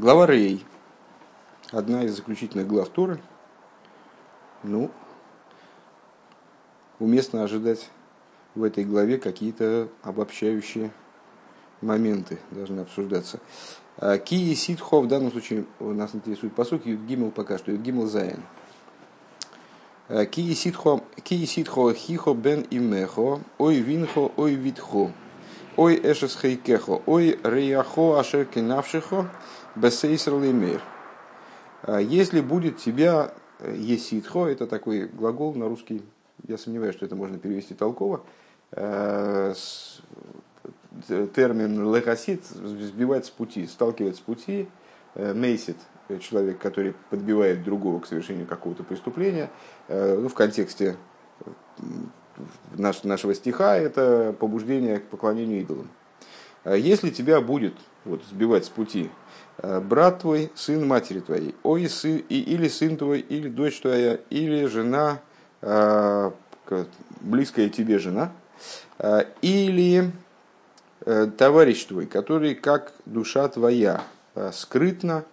Глава Рей. Одна из заключительных глав Торы. Ну, уместно ожидать в этой главе какие-то обобщающие моменты должны обсуждаться. Ки и Ситхо в данном случае нас интересует пасук Юдгимл пока что, Юдгимл Заин. Ки и Ситхо Хихо Бен Имехо, Ой Винхо, Ой Витхо, Ой Эшес Хейкехо, Ой Рияхо Ашер Кенавшихо, Бесейсер Лемир. Если будет тебя Еситхо, это такой глагол на русский, я сомневаюсь, что это можно перевести толково, термин лехасит сбивать с пути, сталкивать с пути, мейсит, человек, который подбивает другого к совершению какого-то преступления. Ну, в контексте нашего стиха это побуждение к поклонению идолам. Если тебя будет вот, сбивать с пути брат твой, сын матери твоей, ой, сын, или сын твой, или дочь твоя, или жена, близкая тебе жена, или товарищ твой, который, как душа твоя, скрытно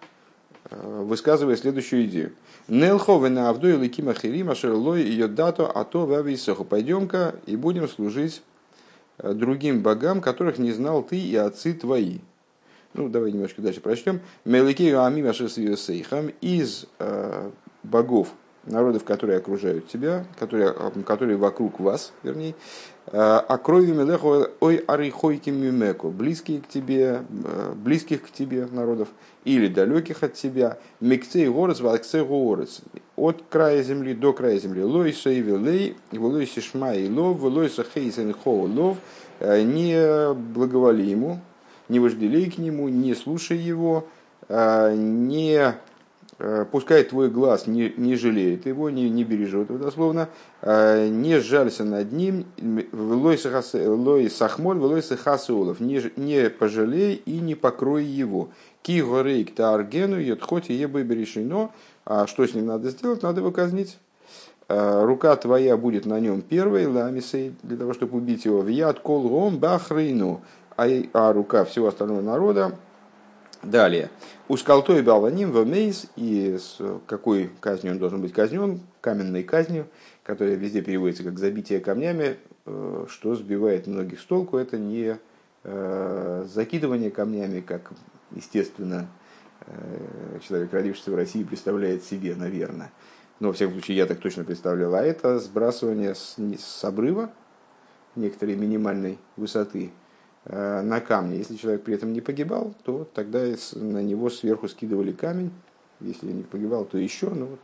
высказывая следующую идею. Пойдем-ка и будем служить другим богам, которых не знал ты и отцы твои. Ну, давай немножко дальше прочтем. Из богов, народов, которые окружают тебя, которые вокруг вас, вернее, а крови мелехо ой арихойки мимеко, близкие к тебе, близких к тебе народов или далеких от тебя, микцей горец вакцей горец, от края земли до края земли, лойса и велей, волойси шмай лов, волойса хейсен хоу лов, не благоволи ему, не вожделей к нему, не слушай его, не... Пускай твой глаз не жалеет его, не бережет его дословно, не жалься над ним, лой сахмоль, лой сахасулов, не пожалей и не покрой его. Ки горейк тааргену, ядхоти ебы берешино, а что с ним надо сделать? Надо его казнить. Рука твоя будет на нем первой, ламисей, для того, чтобы убить его. Вьяд кол гом бахрейну, а рука всего остального народа. Далее. Ускалтой баланим в мейс, и с какой казнью он должен быть казнен? Каменной казнью, которая везде переводится как забитие камнями, что сбивает многих с толку. Это не закидывание камнями, как, естественно, человек, родившийся в России, представляет себе, наверное. Но, во всяком случае, я так точно представлял. А это сбрасывание с обрыва некоторой минимальной высоты на камне. Если человек при этом не погибал, то тогда на него сверху скидывали камень. Если не погибал, то еще. Ну, вот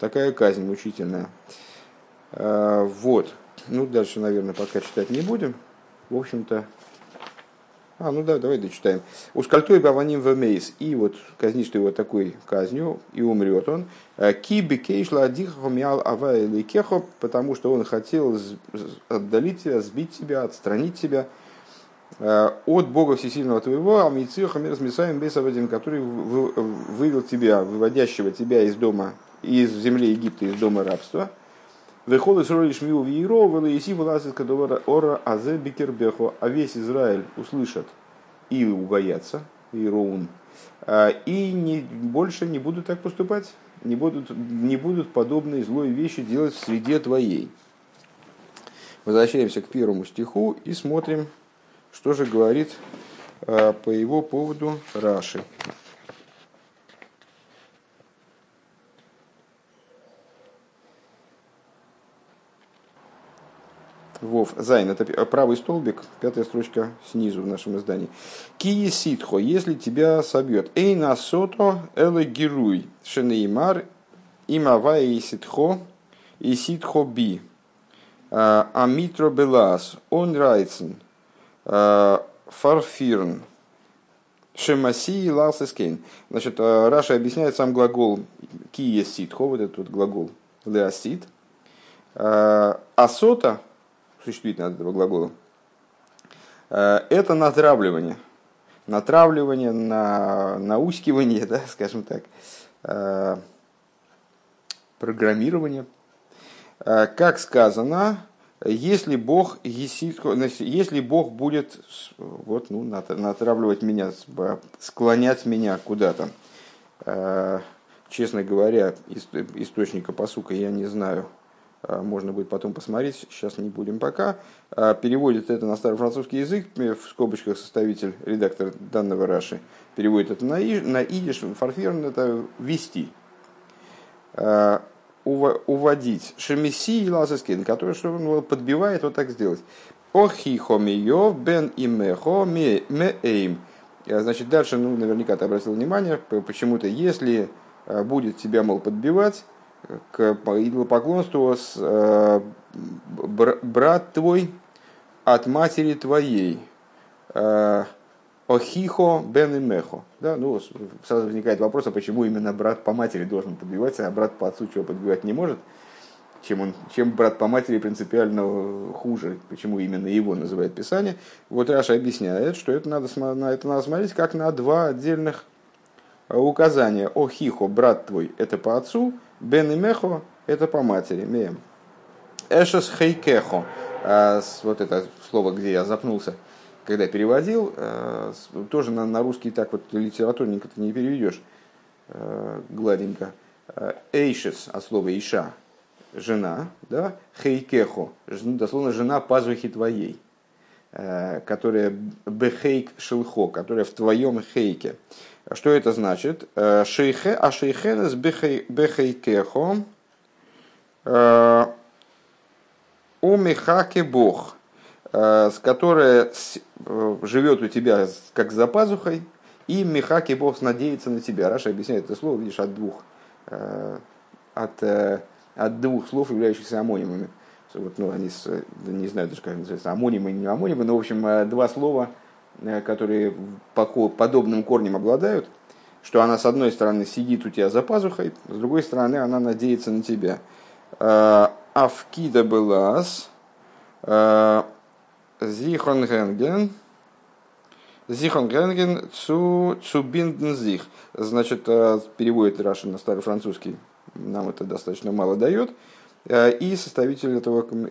такая казнь мучительная. Вот. Ну, дальше, наверное, пока читать не будем. В общем-то... давай дочитаем. «Ускальтой баваним вэмейс». И вот казнишь ты его такой казнью, и умрет он. «Ки бекейшла адихахо мял авай лейкехо», потому что он хотел отдалить тебя, сбить тебя, отстранить тебя от Бога Всесильного твоего, который вывел тебя, выводящего тебя из дома, из земли Египта, из дома рабства. А весь Израиль услышат и убоятся, и больше не будут так поступать, не будут подобные злой вещи делать в среде твоей. Возвращаемся к первому стиху и смотрим, что же говорит по его поводу Раши. Вов, Зайн, это правый столбик, пятая строчка снизу в нашем издании. Ки ситхо, если тебя собьет. Эй насото элэ гируй, шенеймар, имава и ситхо би. Амитро белас, он райцен. Фарфирн Шемаси и Ласескейн. Значит, Раша объясняет сам глагол киеситхо, вот этот вот глагол леасит. Асота, существительное от этого глагола, это натравливание. Натравливание, наускивание, да, скажем так, программирование. Как сказано, Если Бог будет вот, ну, натравливать меня, склонять меня куда-то, честно говоря, источника пасука я не знаю, можно будет потом посмотреть, сейчас не будем пока. Переводит это на старофранцузский язык, в скобочках составитель, редактор данного Раши, переводит это на идиш, форферн, это «вести». Уводить шемиси и лазаскин, который что он подбивает вот так сделать. Охихомиев бен имехо меэйм. Значит, дальше, ну, наверняка ты обратил внимание, почему-то, если будет тебя, мол, подбивать к идолопоклонству, брат твой от матери твоей. Охихо бен имехо. Да, ну, сразу возникает вопрос, а почему именно брат по матери должен подбиваться, а брат по отцу чего подбивать не может? Чем брат по матери принципиально хуже? Почему именно его называет Писание? Вот Раша объясняет, что это надо смотреть как на два отдельных указания. Охихо, брат твой, это по отцу, бен имехо, это по матери. Мем. Эшес хейкехо. Вот это слово, где я запнулся, когда переводил, тоже на русский так вот литературненько ты не переведешь, гладенько. Эйшес от слова иша, жена, да? Хейкехо, дословно жена пазухи твоей, которая бехейк шелхо, которая в твоем хейке. Что это значит? Шейхе, а шейхенес бехейкехо, умехаке бог, которая живет у тебя как за пазухой, и михаки Бог надеется на тебя. Раша объясняет это слово, видишь, от двух слов, являющихся амонимами. Вот, ну, они, не знаю даже, как называется, амонимы и не амонимы, но, в общем, два слова, которые подобным корнем обладают, что она, с одной стороны, сидит у тебя за пазухой, с другой стороны, она надеется на тебя. Авкида Белас, Зихонгенген цубиндензих. Значит, переводит Раши на старофранцузский, нам это достаточно мало дает. И составитель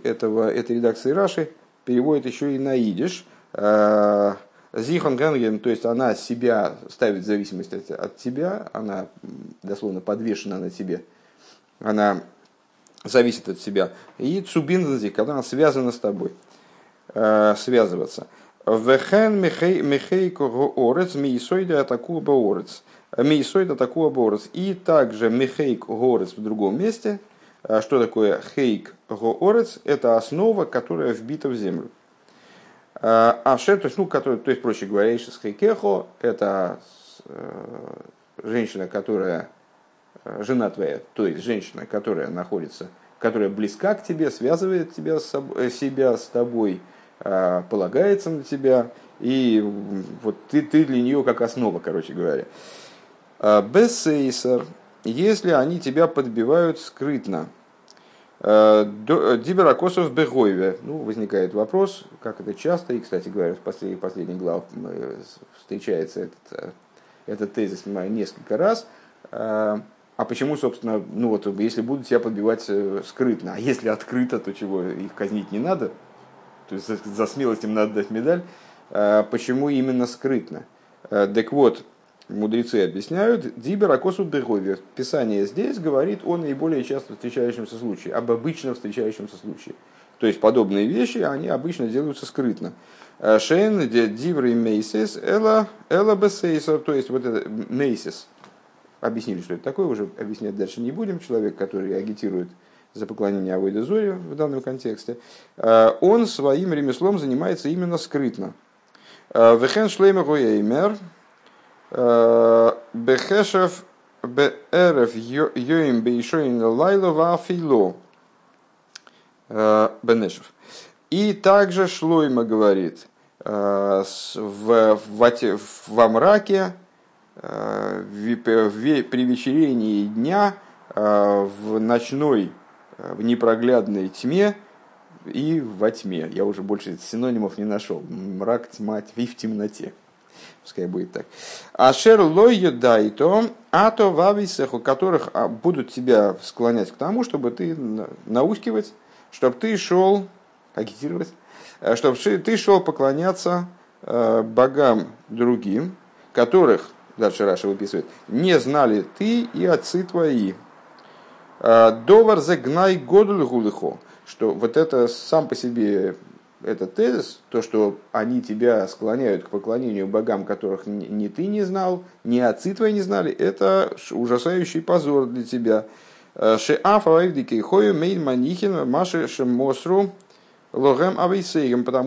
этой редакции Раши переводит еще и на идиш. Зихонгенген, то есть она себя ставит в зависимость от тебя, она дословно подвешена на тебе, она зависит от себя. И цубиндензих, когда она связана с тобой. Связываться. Вехен михейко горец миисойда атаку оборец. Миисойда атаку оборец. И также михейк горец в другом месте. Что такое хейк горец? Это основа, которая вбита в землю. Ашер, то есть, ну, который, то есть, проще говоря, с хейкехо, это женщина, которая жена твоя, то есть женщина, которая находится, которая близка к тебе, связывает тебя с собой, себя с тобой, полагается на тебя, и вот ты для нее как основа, короче говоря. Бессейсер, если они тебя подбивают скрытно. Диберакосов Бегойве, ну, возникает вопрос, как это часто, и, кстати говоря, в последних главах встречается этот тезис несколько раз. А почему, собственно, ну вот, если будут тебя подбивать скрытно, а если открыто, то чего, их казнить не надо? То есть за смелость им надо дать медаль. Почему именно скрытно? Так вот, мудрецы объясняют, дибер акосу деговер. Писание здесь говорит о наиболее часто встречающемся случае, об обычно встречающемся случае. То есть подобные вещи, они обычно делаются скрытно. Шейн дибер и мейсис эла бесейсер, то есть вот это мейсис. Объяснили, что это такое, уже объяснять дальше не будем. Человек, который агитирует за поклонение Авойдо Зоро в данном контексте, он своим ремеслом занимается именно скрытно. Вехен шлеймер уэймер, бехешев беэрев йоим бейшоин лайло вафило, бенешев. И также Шлойма говорит, во мраке, при вечерении дня, в ночной, в непроглядной тьме и во тьме. Я уже больше синонимов не нашел. Мрак, тьма, и в темноте. Пускай будет так. Ашер лойо дайто, ато вависеху, которых будут тебя склонять к тому, чтобы ты наускивать, чтобы ты шел агитировать, чтобы ты шел поклоняться богам другим, которых, дальше Раши выписывает, не знали ты и отцы твои. Довар загнай годуль гулыхо, что вот это сам по себе этот тезис, то, что они тебя склоняют к поклонению богам, которых ни ты не знал, ни отцы твои не знали, это ужасающий позор для тебя. Потому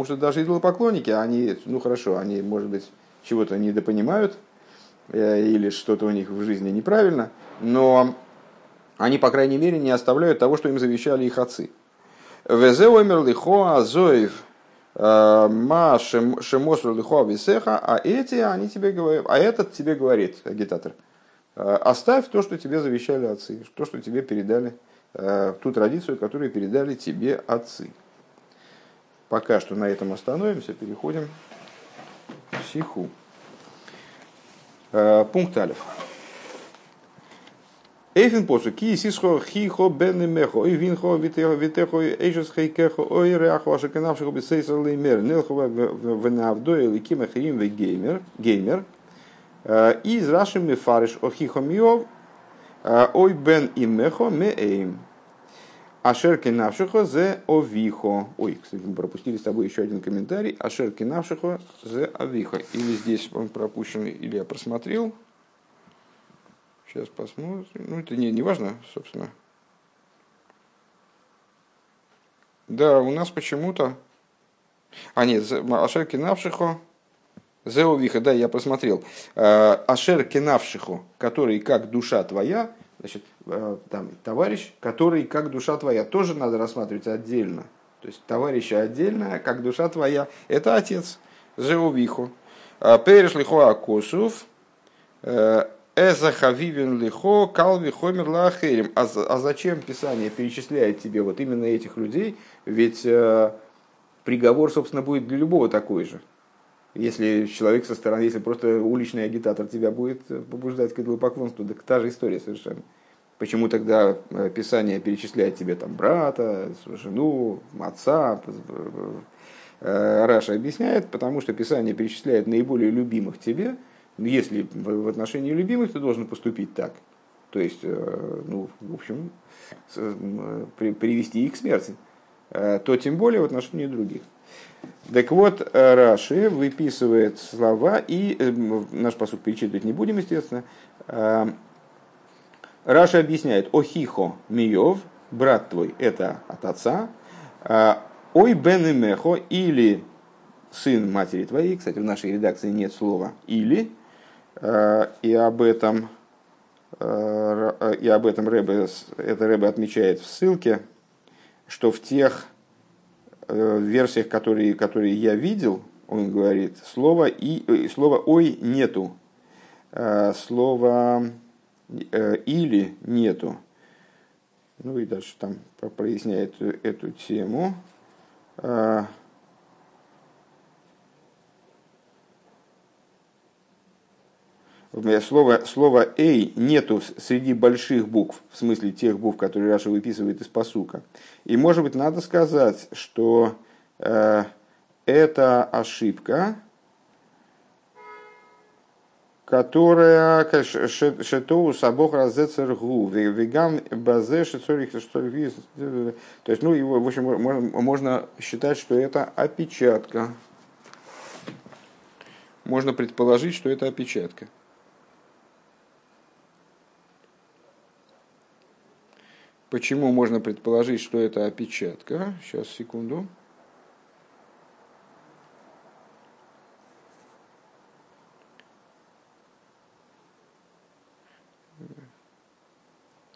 что даже идолопоклонники, они, ну хорошо, они, может быть, чего-то недопонимают, или что-то у них в жизни неправильно, но они, по крайней мере, не оставляют того, что им завещали их отцы. А эти, они тебе говорят, а этот тебе говорит, агитатор, оставь то, что тебе завещали отцы, то, что тебе передали, ту традицию, которую передали тебе отцы. Пока что на этом остановимся, переходим к сиху. Пункт алеф. Эйфин посу ки сисхо хихо бенни мехо и винхо витехо витехо и эйшесхей кехо ой реахо ашеканавшихо бисейсал леймер нелхова венавдо и ликима хрим вегеймер и израшим мефариш о хихо миов ой бен и мехо ме эйм ашеркинавшихо зе овихо. Ой, кстати, мы пропустили с тобой еще один комментарий. Ашеркинавшихо зе овихо. Или здесь он пропущен, или я просмотрел. Сейчас посмотрим. Ну, это не важно, собственно. Да, у нас почему-то... А, нет, Ашер Кинавшихо, Зеовиха, да, я посмотрел. Ашер Кинавшихо, который как душа твоя, значит, там товарищ, который как душа твоя, тоже надо рассматривать отдельно. То есть, товарища отдельно, как душа твоя, это отец, Зеовиху. Перешлихуа Косов, Эзахавивен лихо, калви хомер лахерим. А зачем Писание перечисляет тебе вот именно этих людей? Ведь приговор, собственно, будет для любого такой же. Если человек со стороны, если просто уличный агитатор тебя будет побуждать к идолопоклонству, так та же история совершенно. Почему тогда Писание перечисляет тебе там брата, жену, отца? Раша объясняет, потому что Писание перечисляет наиболее любимых тебе. Если в отношении любимых ты должен поступить так, то есть, ну, в общем, привести их к смерти, то тем более в отношении других. Так вот, Раши выписывает слова, и наш пасук перечитывать не будем, естественно. Раши объясняет, охихо миев, брат твой, это от отца, ой бен имехо, или сын матери твоей, кстати, в нашей редакции нет слова «или», и об этом Рэбе отмечает в ссылке, что в тех версиях, которые я видел, он говорит, слово «ой» нету, слово «или» нету. Ну и дальше там проясняет эту тему. Слово «эй» нету среди больших букв, в смысле тех букв, которые Раша выписывает из пасука. И, может быть, надо сказать, что это ошибка, которая «шетоус абох разе цергу», «вегам базе шецорих». То есть, ну, его, в общем, можно считать, что это опечатка. Можно предположить, что это опечатка. Почему можно предположить, что это опечатка? Сейчас, секунду.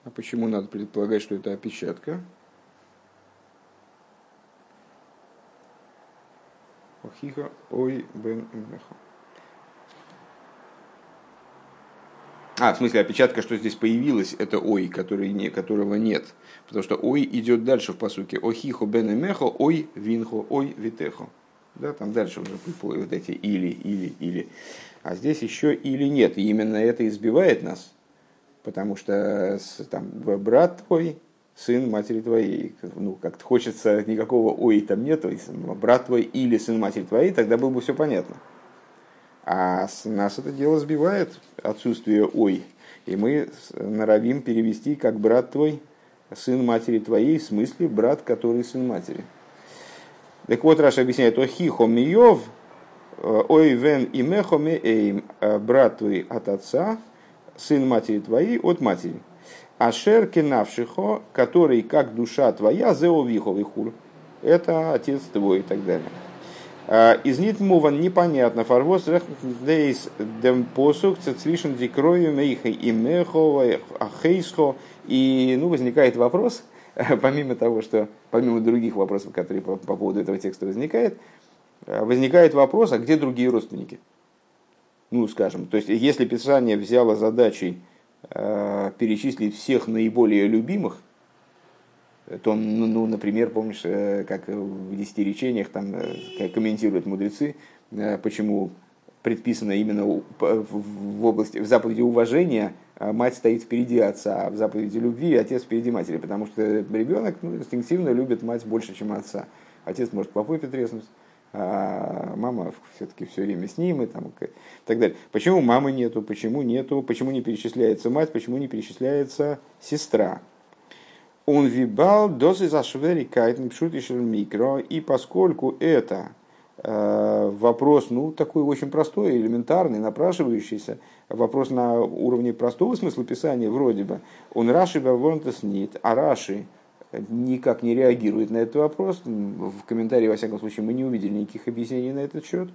А почему надо предполагать, что это опечатка? Охиха, ой, бен, имеха. В смысле, опечатка, что здесь появилась, это ой, которого нет. Потому что ой идет дальше в пасуке. Охихо бен имехо, ой винхо, ой витехо. Да, там дальше уже приплывают вот эти или. А здесь еще или нет. И именно это избивает нас. Потому что там брат твой, сын матери твоей. Ну, как-то хочется, никакого «ой» там нет, брат твой или сын матери твоей, тогда было бы все понятно. А нас это дело сбивает, отсутствие «ой». И мы норовим перевести как «брат твой, сын матери твоей», в смысле «брат, который сын матери». Так вот, Раши объясняет: «Охихо миёв, ой вен имехо миэйм», «брат твой от отца, сын матери твоей от матери». «Ашер кенавшихо», «который как душа твоя, зеовихо вихур», «это отец твой» и так далее. Из нитмуван непонятно. Фарвос рехмдейс демпосух цецлишен дикрою мейхей имехо ахейсхо. И возникает вопрос, помимо того, что помимо других вопросов, которые по поводу этого текста возникает вопрос, а где другие родственники? То есть, если Писание взяло задачей перечислить всех наиболее любимых, то, например, помнишь, как в «Десяти речениях» там комментируют мудрецы, почему предписано именно в области, в заповеди уважения мать стоит впереди отца, а в заповеди любви отец впереди матери, потому что ребенок инстинктивно любит мать больше, чем отца. Отец может по попе треснуть, а мама все-таки все время с ним и там, и так далее. Почему мамы нету, почему не перечисляется мать, почему не перечисляется сестра? Он вибал досы зашверикает напишутишь микро, и поскольку это вопрос, такой очень простой, элементарный, напрашивающийся, вопрос на уровне простого смысла писания вроде бы, он Раши бавонтес нет, а Раши никак не реагирует на этот вопрос. В комментарии, во всяком случае, мы не увидели никаких объяснений на этот счет.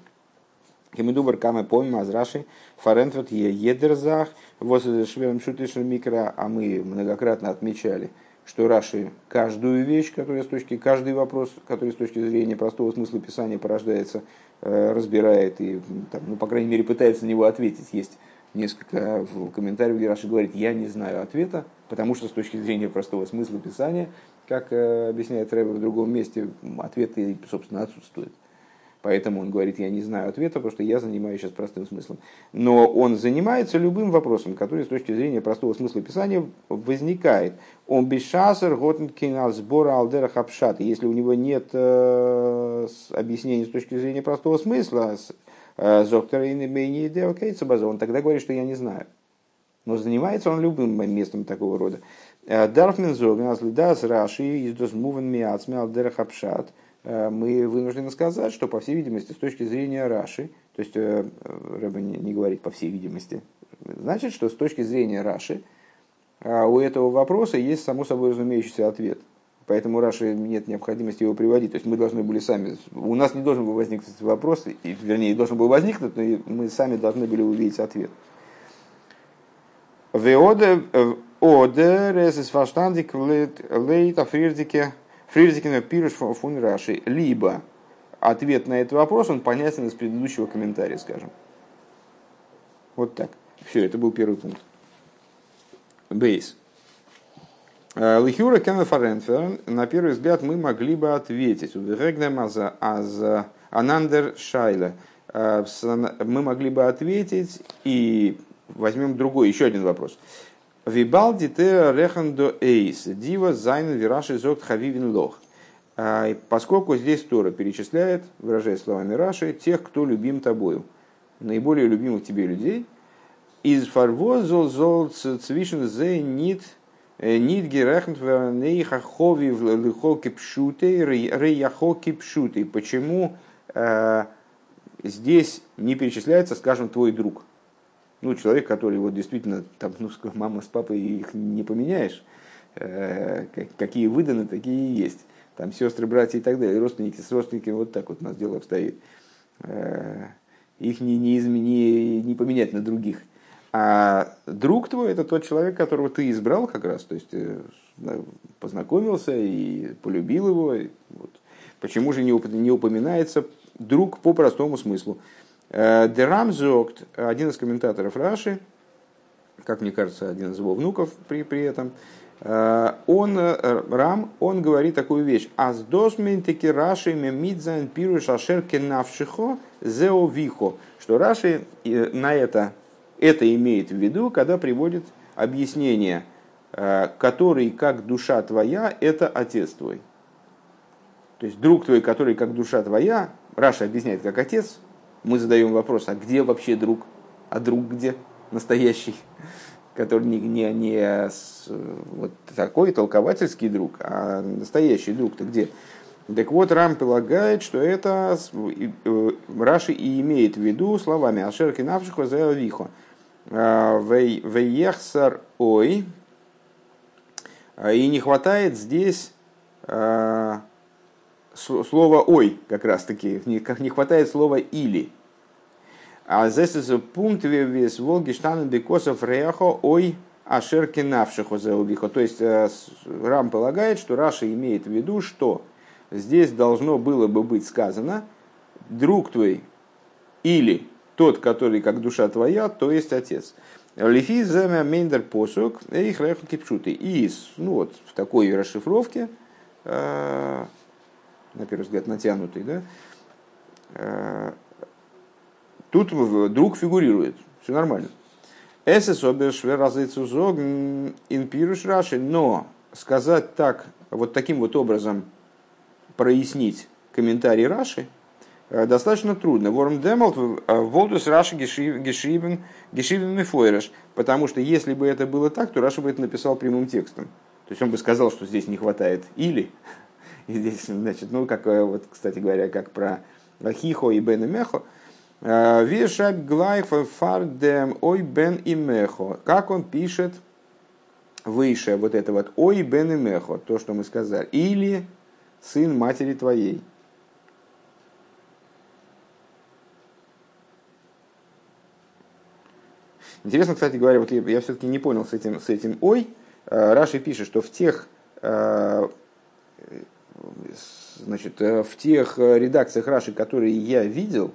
Кемидубар камэ помим аз Раши фарентвот едерзах возле шверм шутишь микро, а мы многократно отмечали, что Раши каждую вещь, каждый вопрос, который с точки зрения простого смысла писания порождается, разбирает и, по крайней мере, пытается на него ответить. Есть несколько комментариев, где Раши говорит: «Я не знаю ответа, потому что с точки зрения простого смысла писания, как объясняет Ревер в другом месте, ответы, собственно, отсутствуют». Поэтому он говорит: «Я не знаю ответа, потому что я занимаюсь сейчас простым смыслом». Но он занимается любым вопросом, который с точки зрения простого смысла писания возникает. Он бешасер готенкинал сбора алдера хапшат. Если у него нет объяснений с точки зрения простого смысла, он тогда говорит, что «я не знаю». Но занимается он любым местом такого рода. Дарфмен зогнал следа с Раши из дозмуван миацме алдера хапшат. Мы вынуждены сказать, что, по всей видимости, с точки зрения Раши, то есть Рэба не говорит «по всей видимости», значит, что с точки зрения Раши у этого вопроса есть само собой разумеющийся ответ. Поэтому Раши нет необходимости его приводить. То есть мы должны были сами... У нас не должен был возникнуть вопрос, должен был возникнуть, но мы сами должны были увидеть ответ. Фрирзикина пируш фон Раши. Либо ответ на этот вопрос, он понятен из предыдущего комментария, скажем. Вот так. Все, это был первый пункт. Бейс. Лихюра кенефаренферн. На первый взгляд мы могли бы ответить. Анандер Шайла. Мы могли бы ответить и возьмем другой, еще один вопрос. Вибалди те рехандо эйс, дива зайн вираши зогт хавивин лох. Поскольку здесь Тора перечисляет, выражаясь словами Раши, тех, кто любим тобою, наиболее любимых тебе людей, из фарвозол зол цвишен зе нит герехнт вернейхахови влихо кипшутей рейяхо кипшутей. Почему здесь не перечисляется, скажем, твой друг? Человек, который действительно, мама с папой, их не поменяешь. Какие выданы, такие и есть. Там сестры, братья и так далее. Родственники с родственниками, вот так вот у нас дело обстоит. Их не поменять на других. А друг твой – это тот человек, которого ты избрал как раз. То есть познакомился и полюбил его. Почему же не упоминается друг по простому смыслу? Рам зогт, один из комментаторов Раши, как мне кажется, один из его внуков при этом, он говорит такую вещь: «Аздосминтеки Раши мемидзан пируш ашер кенавшихо зеовихо», что Раши на это имеет в виду, когда приводит объяснение который как душа твоя, это отец твой. То есть друг твой, который как душа твоя, Раши объясняет как отец. Мы задаем вопрос, а где вообще друг? А друг где? Настоящий, который не вот такой толковательский друг, а настоящий друг-то где? Так вот, Рам полагает, что это Раши и имеет в виду словами «Ашер кинавшихо заявихо» «Вейехсар ой». И не хватает здесь слова «ой» как раз-таки, не хватает слова «или». А здесь пункт весь Волги штаны бекосов реахо ой ашер кинавшихо заубихо. То есть Рам полагает, что Раша имеет в виду, что здесь должно было бы быть сказано друг твой или тот, который как душа твоя, то есть отец. Лифи земя мендер посок и хрехо кипшуты. И ну вот в такой расшифровке, на первый взгляд натянутый, да. Тут друг фигурирует, все нормально. Но сказать так, вот таким вот образом прояснить комментарий Раши достаточно трудно. Потому что если бы это было так, то Раши бы это написал прямым текстом. То есть он бы сказал, что здесь не хватает или. И здесь, значит, ну как вот, кстати говоря, как про Хихо и Бен и Мехо. Как он пишет выше вот это вот «Ой, бен и мехо», то, что мы сказали, или «сын матери твоей». Интересно, кстати говоря, вот я все-таки не понял с этим «Ой». Раши пишет, что в тех редакциях Раши, которые я видел,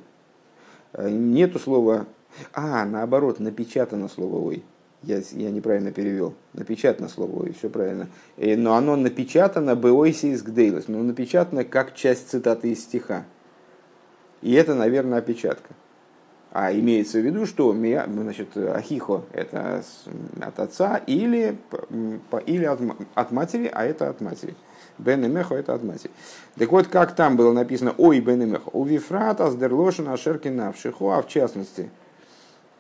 нету слова... А, наоборот, напечатано слово «ой». Я неправильно перевел. Напечатано слово «ой», все правильно. Но оно напечатано «беойсис гдейлос». Но напечатано как часть цитаты из стиха. И это, наверное, опечатка. А имеется в виду, что значит, «ахихо» – это от отца или от матери, а это от матери. Бен и Мехо это от матери. Так вот, как там было написано «Ой, Бен и Мехо». «У вифрат аздерлошен ашеркинавшихо». А в частности,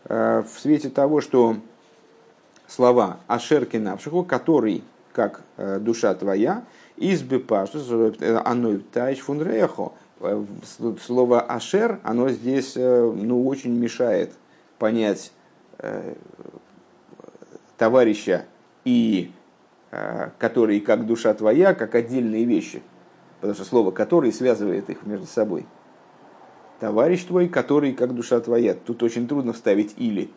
в свете того, что слова «ашеркинавшихо», который, как душа твоя, «избепаштус анойтайш фунрехо». Слово «ашер», оно здесь ну, очень мешает понять товарища и которые как душа твоя, как отдельные вещи. Потому что слово «который» связывает их между собой. Товарищ твой, который как душа твоя. Тут очень трудно вставить «или».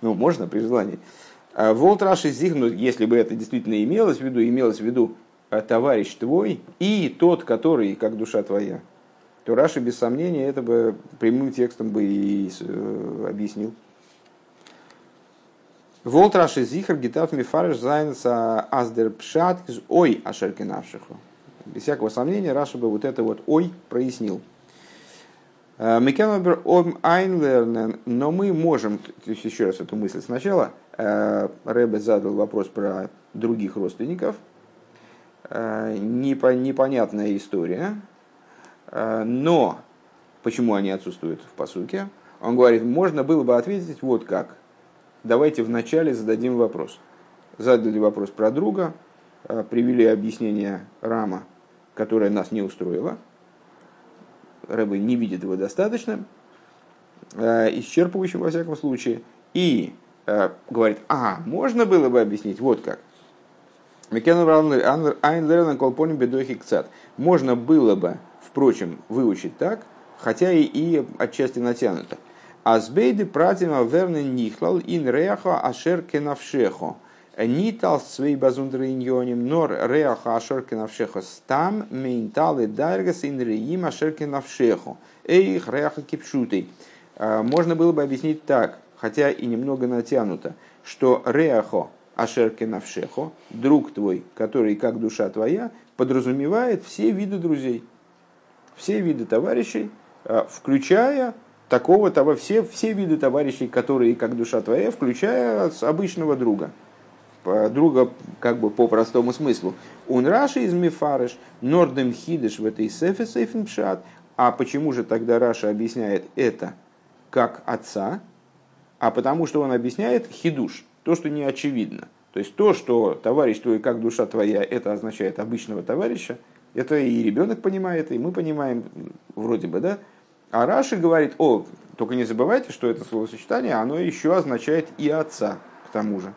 Ну, можно при желании. Волт Раши Зигну, если бы это действительно имелось в виду «товарищ твой» и «тот, который как душа твоя», то Раши, без сомнения, это бы прямым текстом бы и объяснил. Волт Раши Зихар гитав мифареш зайнс аздер пшат ой ашеркинавшиху. Без всякого сомнения, Раши бы вот это вот «ой» прояснил. Микенобер ом айнлернен, но мы можем, еще раз эту мысль сначала, Ребе задал вопрос про других родственников, непонятная история, но почему они отсутствуют в пасуке? Он говорит, можно было бы ответить вот как. Давайте вначале зададим вопрос. Задали вопрос про друга, привели объяснение Рама, которое нас не устроило. Рэбе не видит его достаточно, исчерпывающим во всяком случае. И говорит, можно было бы объяснить вот как. Можно было бы, впрочем, выучить так, хотя и отчасти натянуто. Азбейды пратима верны нихлал ин реаха ашеркенавшехо. Нитал свей базундрыньоним нор реаха ашеркенавшехо. Стам менталы даргас ин реим ашеркенавшехо. Эйх реаха кипшутый. Можно было бы объяснить так, хотя и немного натянуто, что реахо ашеркенавшехо, друг твой, который как душа твоя, подразумевает все виды друзей, все виды товарищей, включая... Такого-то все виды товарищей, которые как душа твоя, включая обычного друга. друга как бы по простому смыслу. Он Раши из Мифарыш, Нордем Хидыш в этой Сефе Сейфен Пшат. А почему же тогда Раши объясняет это как отца? А потому что он объясняет хидуш, то, что не очевидно. То есть то, что товарищ твой, как душа твоя, это означает обычного товарища, это и ребенок понимает, и мы понимаем, вроде бы, да? А Раши говорит, только не забывайте, что это словосочетание, оно еще означает и отца, к тому же.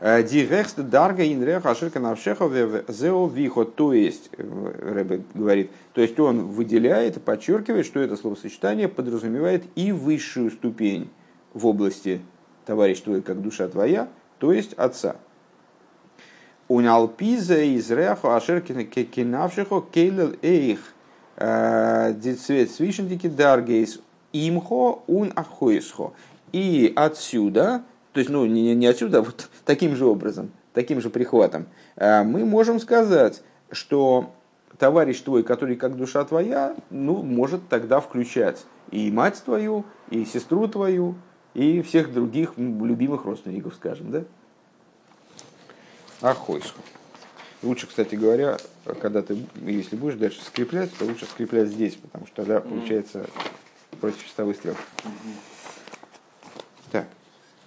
Дирехст дарга инрех аширка навшехов зео вихо. То есть, Рэбе говорит, то есть он выделяет и подчеркивает, что это словосочетание подразумевает и высшую ступень в области товарищ твой, как душа твоя, то есть отца. Уналпиза из рехо аширкина кенавшехо кейлел эйх децвет свишендики даргейс имхо ун ахоисхо. И отсюда... То есть, не отсюда, а вот таким же образом, таким же прихватом, мы можем сказать, что товарищ твой, который как душа твоя, может тогда включать и мать твою, и сестру твою, и всех других любимых родственников, скажем, да? Ахойсху. Лучше, кстати говоря, когда ты, если будешь дальше скреплять, то лучше скреплять здесь, потому что тогда получается против чистовой стрелки. Так.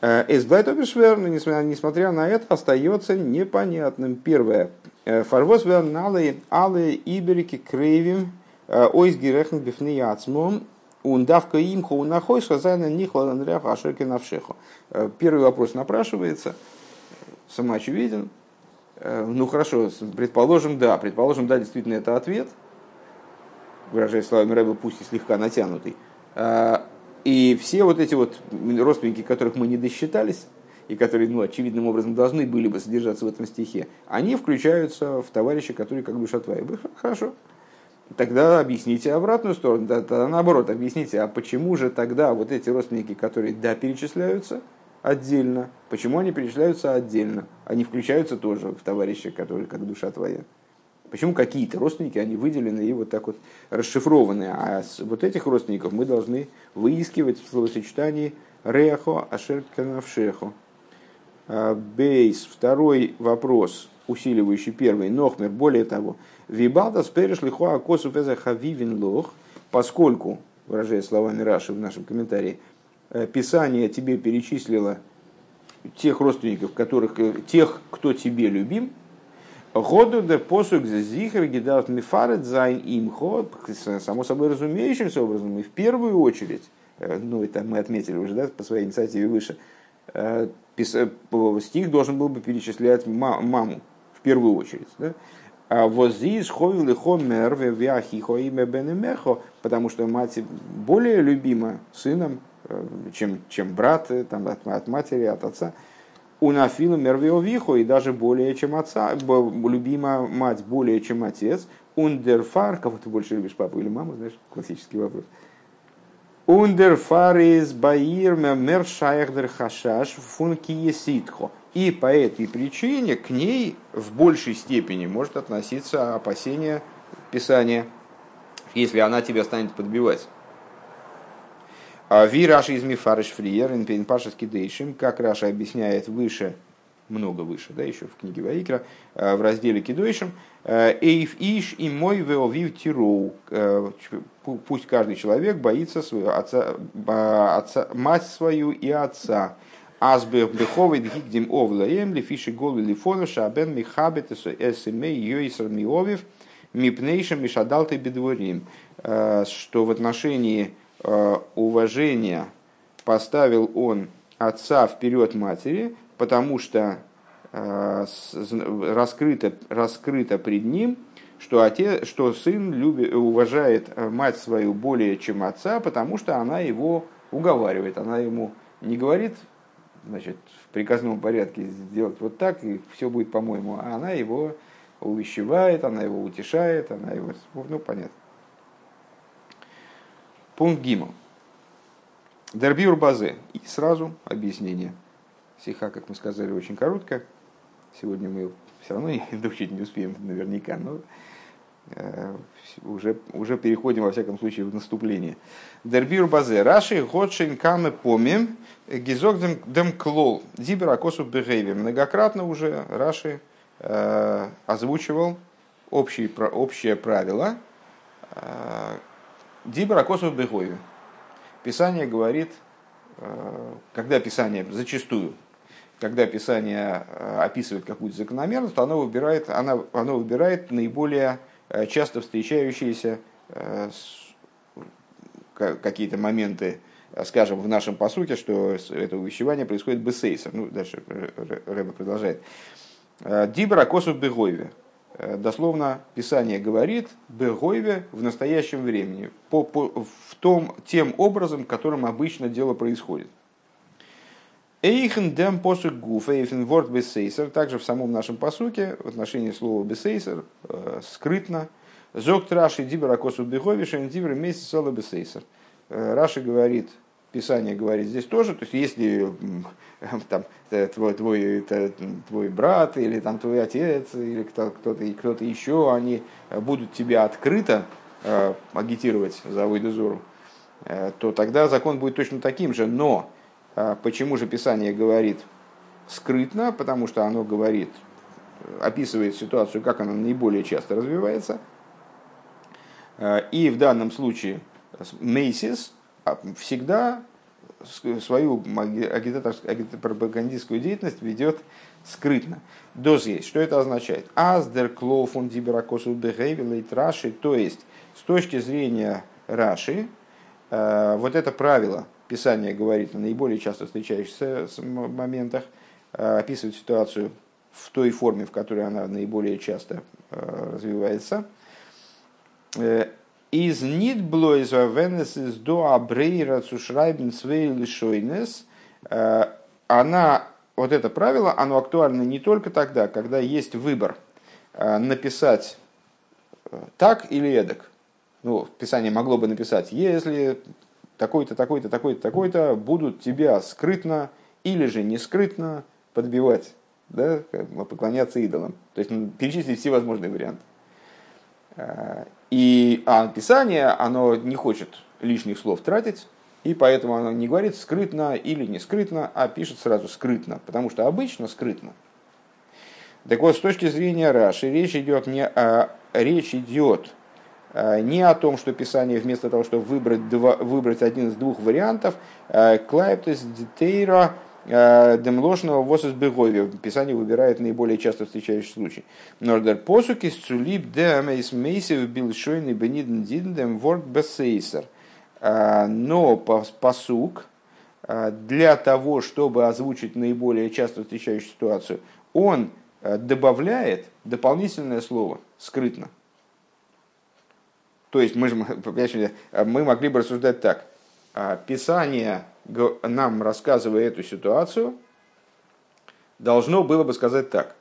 Несмотря на это, остается непонятным. Первое. Фарвоз верналы алые иберики крейвим ойсгирехн бифнеяцмом ундавка им хоунахой сказано нихладандрях ашерки навшехо. Первый вопрос напрашивается, самоочевиден. Хорошо, предположим, да, действительно это ответ, выражаясь словами Рэбе, пусть и слегка натянутый. И все вот эти вот родственники, которых мы не досчитались, и которые, очевидным образом, должны были бы содержаться в этом стихе, они включаются в товарища, который как душа твоя. Хорошо. Тогда объясните обратную сторону. Тогда наоборот, объясните, а почему же тогда вот эти родственники, которые, да, перечисляются отдельно, почему они перечисляются отдельно? Они включаются тоже в товарища, который как душа твоя. Почему какие-то родственники, они выделены и вот так вот расшифрованы, а вот этих родственников мы должны выискивать в словосочетании «рехо ашерканавшехо». Бейс. Второй вопрос, усиливающий первый. Нохмер. Более того, «вибалдас переш лихуа косу пеза хавивин лох», поскольку, выражая словами Раши в нашем комментарии, Писание тебе перечислило тех родственников, тех, кто тебе любим, Году де посуг зихер гидат мифарет зайн имхо, само собой разумеющимся образом, и в первую очередь, это мы отметили уже, да, по своей инициативе выше, стих должен был бы перечислять маму, в первую очередь. Да? Потому что мать более любима сыном, чем брат там, от матери, от отца. Унафилу мервио вихо, и даже более чем отца, любимая мать более чем отец. Ундерфар, кого ты больше любишь, папу или маму, знаешь, классический вопрос. Ундерфар из баир мер шайхдер хашаш функиеситхо. И по этой причине к ней в большей степени может относиться опасение Писания, если она тебя станет подбивать. Ви Раши из Мифарыш Фриер, инпейн Пашас кидейшим, как Раша объясняет выше, много выше, да, еще в книге Ваикра, в разделе кидейшим, эйф иш и мой веовив тироу, пусть каждый человек боится своего отца, мать свою и отца. Азбе беховит гигдим овлаем, лифиши голы лифонов, шабен михабет эсэмэй йойсар миовив, мипнейшим мишадалты бедворим. Что в отношении уважение поставил он отца вперед матери, потому что раскрыто пред ним, что сын уважает мать свою более чем отца, потому что она его уговаривает, она ему не говорит, значит, в приказном порядке сделать вот так и все будет по-моему, а она его увещевает, она его утешает, она его, понятно. Пункт Гимл. Дербиур базе. И сразу объяснение. Сиха, как мы сказали, очень коротко. Сегодня мы все равно доучить не успеем наверняка. Но уже переходим, во всяком случае, в наступление. Дербир базе Раши, Годшин, Каме, Помим, Гизок, Демклол, Дибер, Акосу, Бегейви. Многократно уже Раши озвучивал общее правило Дибер, Акосу, Бегейви. Писание говорит, когда Писание зачастую, когда Писание описывает какую-то закономерность, оно выбирает наиболее часто встречающиеся какие-то моменты, скажем, в нашем пасуке, что это увещевание происходит бесейса. Ну, дальше Ребе продолжает. Дибра косу бегойве. Дословно Писание говорит бегойве в настоящем времени, тем образом, которым обычно дело происходит. Эйхен дем посук гуф, эйхен ворд бессейсер, также в самом нашем посуке, в отношении слова бессейсер, скрытно. Зогт Раши дибер акосу беговишен, дибер мейсис сала бессейсер. Раши говорит, Писание говорит здесь тоже, то есть если там, твой брат или там, твой отец или кто-то еще, они будут тебя открыто агитировать за Авойдо Зоро, то тогда закон будет точно таким же, но... Почему же Писание говорит скрытно? Потому что оно говорит, описывает ситуацию, как она наиболее часто развивается. И в данном случае Мейсис всегда свою агитопропагандистскую деятельность ведет скрытно. Доз есть. Что это означает? Аздер клоуф он диберакосу бегейвилейт Раши. То есть, с точки зрения Раши, вот это правило, Писание говорит о наиболее часто встречающихся моментах, описывает ситуацию в той форме, в которой она наиболее часто развивается. Из нитблойс венес из до абрейра цушрайбен свейл шойнес. Она, вот это правило, оно актуально не только тогда, когда есть выбор написать так или эдак. Ну, Писание могло бы написать, если... такой-то, такой-то, такой-то, такой-то, будут тебя скрытно или же не скрытно подбивать, да, поклоняться идолам. То есть перечислить все возможные варианты. А Писание, оно не хочет лишних слов тратить, и поэтому оно не говорит скрытно или не скрытно, а пишет сразу скрытно, потому что обычно скрытно. Так вот, с точки зрения Раши, речь идет не о том, что Писание вместо того, чтобы выбрать один из двух вариантов, клайптес детейра демлошного восс бегови. Писание выбирает наиболее часто встречающий случай. Нордер посуки сцулип де мейс мейсев билшойны бенидн диндем ворд бессейсер. Но посук для того, чтобы озвучить наиболее часто встречающую ситуацию, он добавляет дополнительное слово скрытно. То есть мы могли бы рассуждать так. Писание нам, рассказывая эту ситуацию, должно было бы сказать так.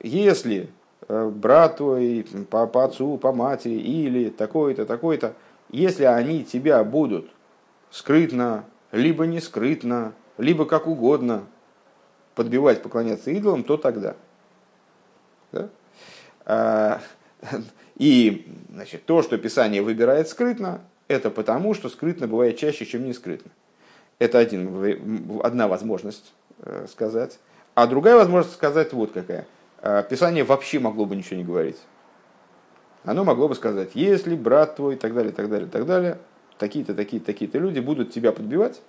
Если брат твой по отцу, по матери или такой-то, такой-то, если они тебя будут скрытно, либо не скрытно, либо как угодно подбивать, поклоняться идолам, то тогда. Да? И значит, то, что Писание выбирает скрытно, это потому, что скрытно бывает чаще, чем не скрытно. Это одна возможность сказать. А другая возможность сказать вот какая. Писание вообще могло бы ничего не говорить. Оно могло бы сказать, если брат твой, так далее, так далее, так далее, такие-то, такие-то, такие-то люди будут тебя подбивать.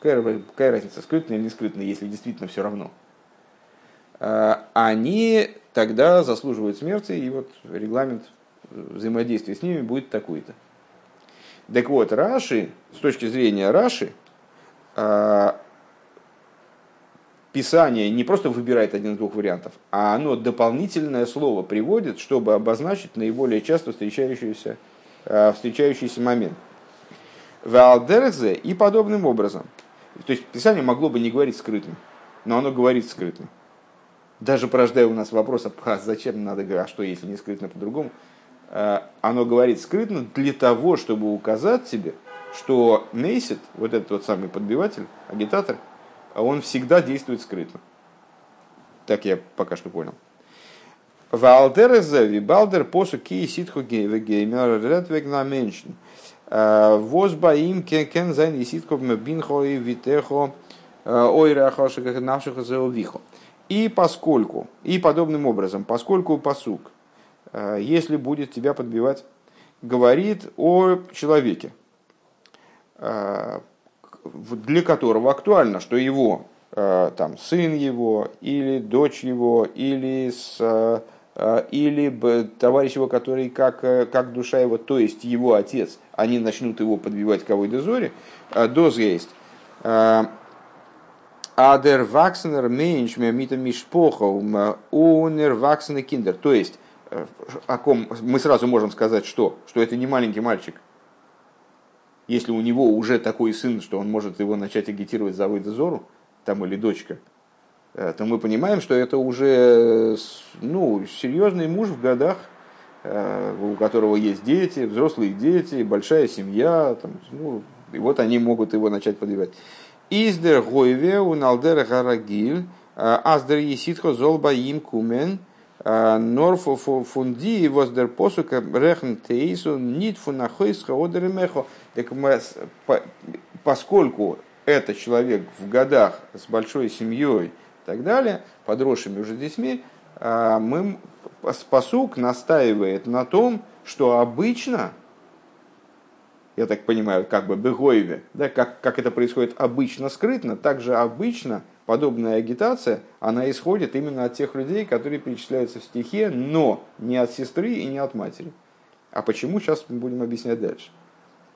Какая разница, скрытно или не скрытно, если действительно все равно. Они тогда заслуживают смерти, и вот регламент взаимодействия с ними будет такой-то. Так вот, Раши, с точки зрения Раши, Писание не просто выбирает один из двух вариантов, а оно дополнительное слово приводит, чтобы обозначить наиболее часто встречающийся момент. Валдерзе и подобным образом. То есть Писание могло бы не говорить скрытно, но оно говорит скрытно. Даже порождая у нас вопрос, а зачем надо говорить, а что если не скрытно по-другому, оно говорит скрытно для того, чтобы указать тебе, что Мейсит, вот этот вот самый подбиватель, агитатор, он всегда действует скрытно. Так я пока что понял. Валдерезеви, Балдер посу ки ситху геймер редвег на меньшин. Возбаим кен зайн и ситху бинхо и витехо ойрахашиках навших заувихо. И поскольку, и подобным образом, поскольку пасук, если будет тебя подбивать, говорит о человеке, для которого актуально, что его там, сын его, или дочь его, или товарищ его, который как душа его, то есть его отец, они начнут его подбивать к Авойдо Зоро, доз есть. Адер вакснер меньш мямита мишпохом, унер вакснер киндер. То есть, о ком мы сразу можем сказать, что это не маленький мальчик. Если у него уже такой сын, что он может его начать агитировать за Авойдо Зоро, там или дочка, то мы понимаем, что это уже серьезный муж в годах, у которого есть дети, взрослые дети, большая семья, там, и вот они могут его начать подвигать. Издер гойве уналдер гарагиль, аздер еситхо золба им кумен, норфо фунди воздер посука рехн тейсу нит фунахойсха одеремехо. Поскольку это человек в годах с большой семьей и так далее, подросшими уже детьми, пасук настаивает на том, что обычно, я так понимаю, как бы бегойве, да, как это происходит обычно скрытно, также обычно подобная агитация, она исходит именно от тех людей, которые перечисляются в стихе, но не от сестры и не от матери. А почему, сейчас мы будем объяснять дальше.